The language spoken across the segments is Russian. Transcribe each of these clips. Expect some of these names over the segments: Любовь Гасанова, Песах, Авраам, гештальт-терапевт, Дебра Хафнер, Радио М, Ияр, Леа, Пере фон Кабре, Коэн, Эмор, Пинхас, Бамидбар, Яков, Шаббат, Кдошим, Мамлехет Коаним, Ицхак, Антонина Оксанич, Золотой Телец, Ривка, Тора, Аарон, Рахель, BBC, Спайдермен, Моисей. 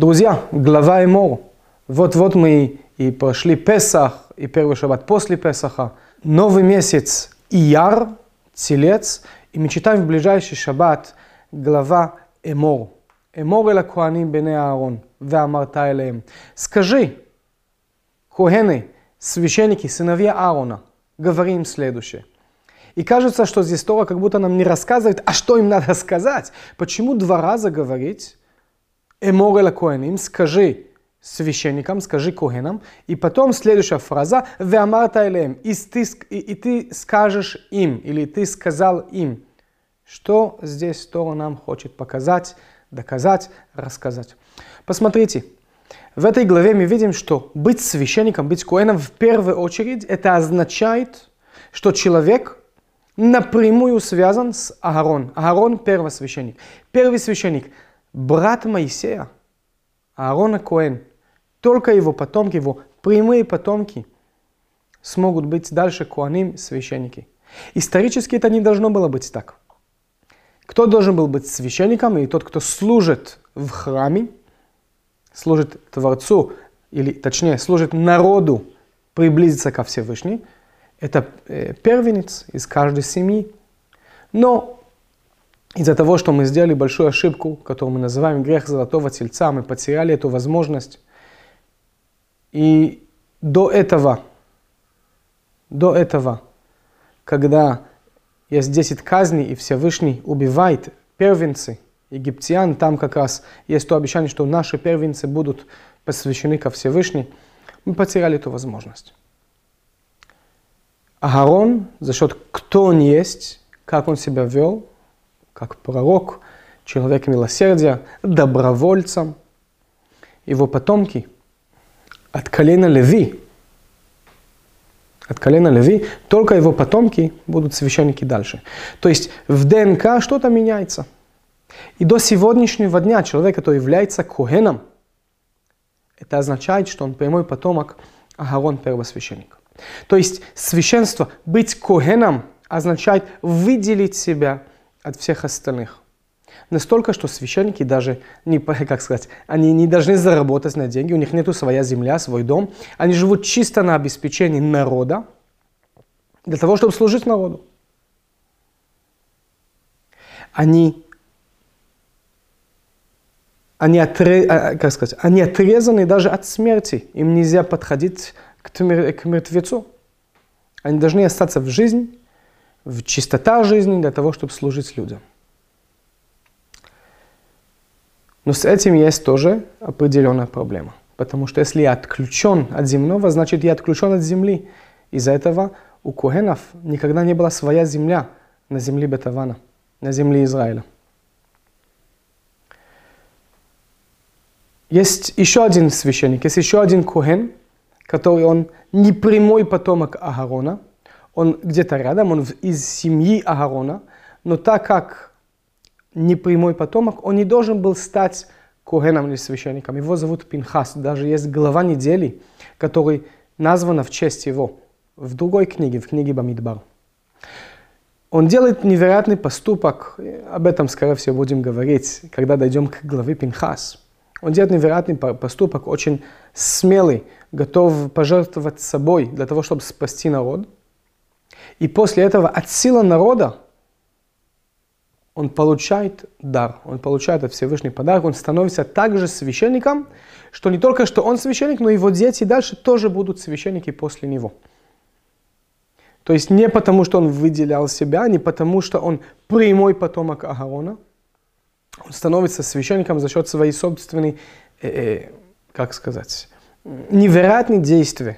Друзья, глава Эмор. Вот-вот мы и прошли Песах, и первый шаббат после Песаха. Новый месяц Ияр, Телец. И мы читаем в ближайший шаббат глава Эмор. Эмор эль коаним бней Аарон, веамарта элеем. Скажи, коэны, священники, сыновья Аарона, говори им следующее. И кажется, что здесь Тора как будто нам не рассказывает, а что им надо сказать. Почему два раза говорить «Эмор эль коэним», скажи священникам, скажи коэнам, и потом следующая фраза «Веамарта элеем», и ты скажешь им, или ты сказал им. Что здесь Тора нам хочет показать, доказать, рассказать. Посмотрите. В этой главе мы видим, что быть священником, быть коэном в первую очередь, это означает, что человек напрямую связан с Аарон. Аарон – первосвященник. Первосвященник – брат Моисея, Аарона коэн. Только его потомки, его прямые потомки смогут быть дальше коаним, священники. Исторически это не должно было быть так. Кто должен был быть священником? И тот, кто служит в храме, служит Творцу, или точнее, служит народу приблизиться ко Всевышнему, это первенец из каждой семьи. Но из-за того, что мы сделали большую ошибку, которую мы называем грех Золотого Тельца, мы потеряли эту возможность. И до этого, когда есть 10 казней, и Всевышний убивает первенцы египтян, там как раз есть то обещание, что наши первенцы будут посвящены ко Всевышнему, мы потеряли эту возможность. Аарон, за счет кто он есть, как он себя вел, как пророк, человек милосердия, добровольцем, его потомки от колена Леви, только его потомки будут священники дальше. То есть в ДНК что-то меняется. И до сегодняшнего дня человек, который является коэном, это означает, что он прямой потомок Аарон, первосвященник. То есть священство, быть коэном, означает выделить себя от всех остальных. Настолько, что священники даже не, как сказать, они не должны заработать на деньги, у них нету своя земля, свой дом. Они живут чисто на обеспечении народа, для того, чтобы служить народу. Они отрезаны даже от смерти. Им нельзя подходить к мертвецу. Они должны остаться в жизни, в чистота жизни, для того, чтобы служить людям. Но с этим есть тоже определенная проблема. Потому что если я отключен от земного, значит я отключен от земли. Из-за этого у коэнов никогда не была своя земля на земле Бетавана, на земле Израиля. Есть еще один священник, есть еще один коэн, который он не прямой потомок Аарона, он где-то рядом, он из семьи Аарона, но так как не прямой потомок, он не должен был стать коэном или священником. Его зовут Пинхас, даже есть глава недели, которая названа в честь его в другой книге, в книге Бамидбар. Он делает невероятный поступок, об этом, скорее всего, будем говорить, когда дойдем к главе Пинхас. Он делает невероятный поступок, очень смелый, готов пожертвовать собой для того, чтобы спасти народ. И после этого от силы народа он получает дар, он получает от Всевышнего подарок, он становится также священником, что не только что он священник, но его дети дальше тоже будут священники после него. То есть не потому, что он выделял себя, не потому, что он прямой потомок Аарона, он становится священником за счет своей собственной, невероятных действий.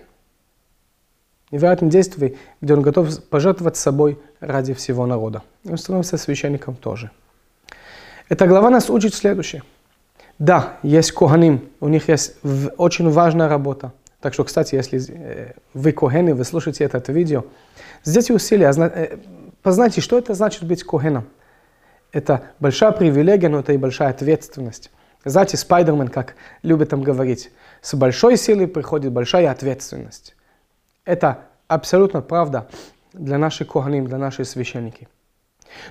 Невероятных действий, где он готов пожертвовать собой ради всего народа. Он становится священником тоже. Эта глава нас учит следующее. Да, есть коаним, у них есть очень важная работа. Так что, кстати, если вы коэны, вы слушаете это видео, сделайте усилия, познайте, что это значит быть коэном. Это большая привилегия, но это и большая ответственность. Знаете, Спайдермен, как любит там говорить, с большой силой приходит большая ответственность. Это абсолютно правда для наших коаним, для наших священников.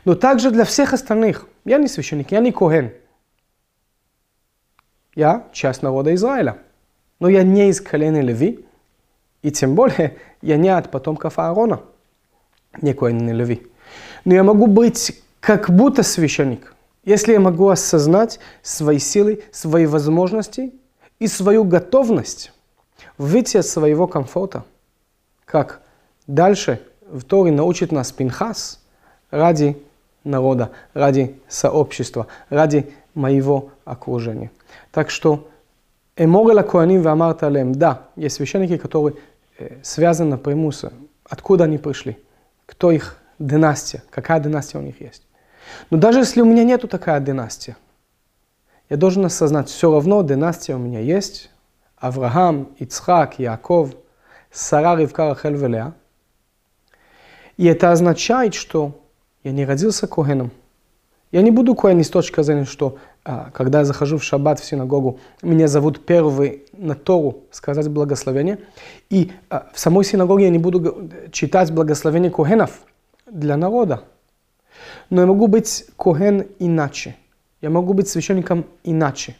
Но также для всех остальных. Я не священник, я не коэн. Я часть народа Израиля, но я не из колена Леви, и тем более я не от потомков Аарона, не колена Леви. Но я могу быть как будто священник, если я могу осознать свои силы, свои возможности и свою готовность выйти от своего комфорта, как дальше в Торе научит нас Пинхас, ради народа, ради сообщества, ради моего окружения. Так что Эмор эль Коаним ве-Амарта талем, да, есть священники, которые связаны напрямую с откуда они пришли, кто их династия, какая династия у них есть. Но даже если у меня нету такая династия, я должен осознать, все равно династия у меня есть. Авраам, Ицхак, Яков, Сара, Ривка, Рахель, Леа. И это означает, что я не родился коэном. Я не буду коэном с точки зрения, что когда я захожу в шаббат в синагогу, меня зовут первый на Тору сказать благословение. И в самой синагоге я не буду читать благословение коэнов для народа. Но я могу быть коэн иначе. Я могу быть священником иначе.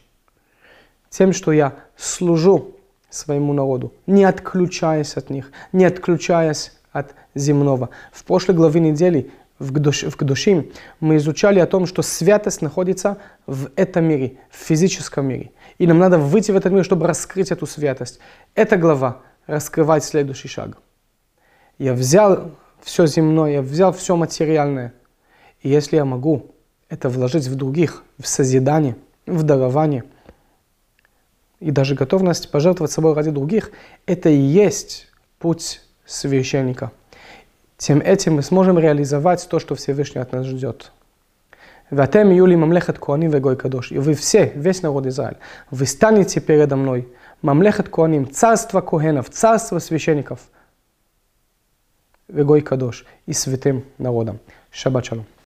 Тем, что я служу своему народу, не отключаясь от них, не отключаясь от земного. В прошлой главе недели в Кдошим мы изучали о том, что святость находится в этом мире, в физическом мире. И нам надо выйти в этот мир, чтобы раскрыть эту святость. Эта глава раскрывает следующий шаг. Я взял все земное, я взял все материальное. И если я могу это вложить в других, в созидание, в дарование, и даже готовность пожертвовать собой ради других, это и есть путь священника. Тем этим мы сможем реализовать то, что Всевышний от нас ждет. «Ватем юли мамлехет коаним вегой кадош». И вы все, весь народ Израиль, вы станете передо мной. Мамлехет коаним, царство коэнов, царство священников. Вегой кадош и святым народом. Шаббат шалом.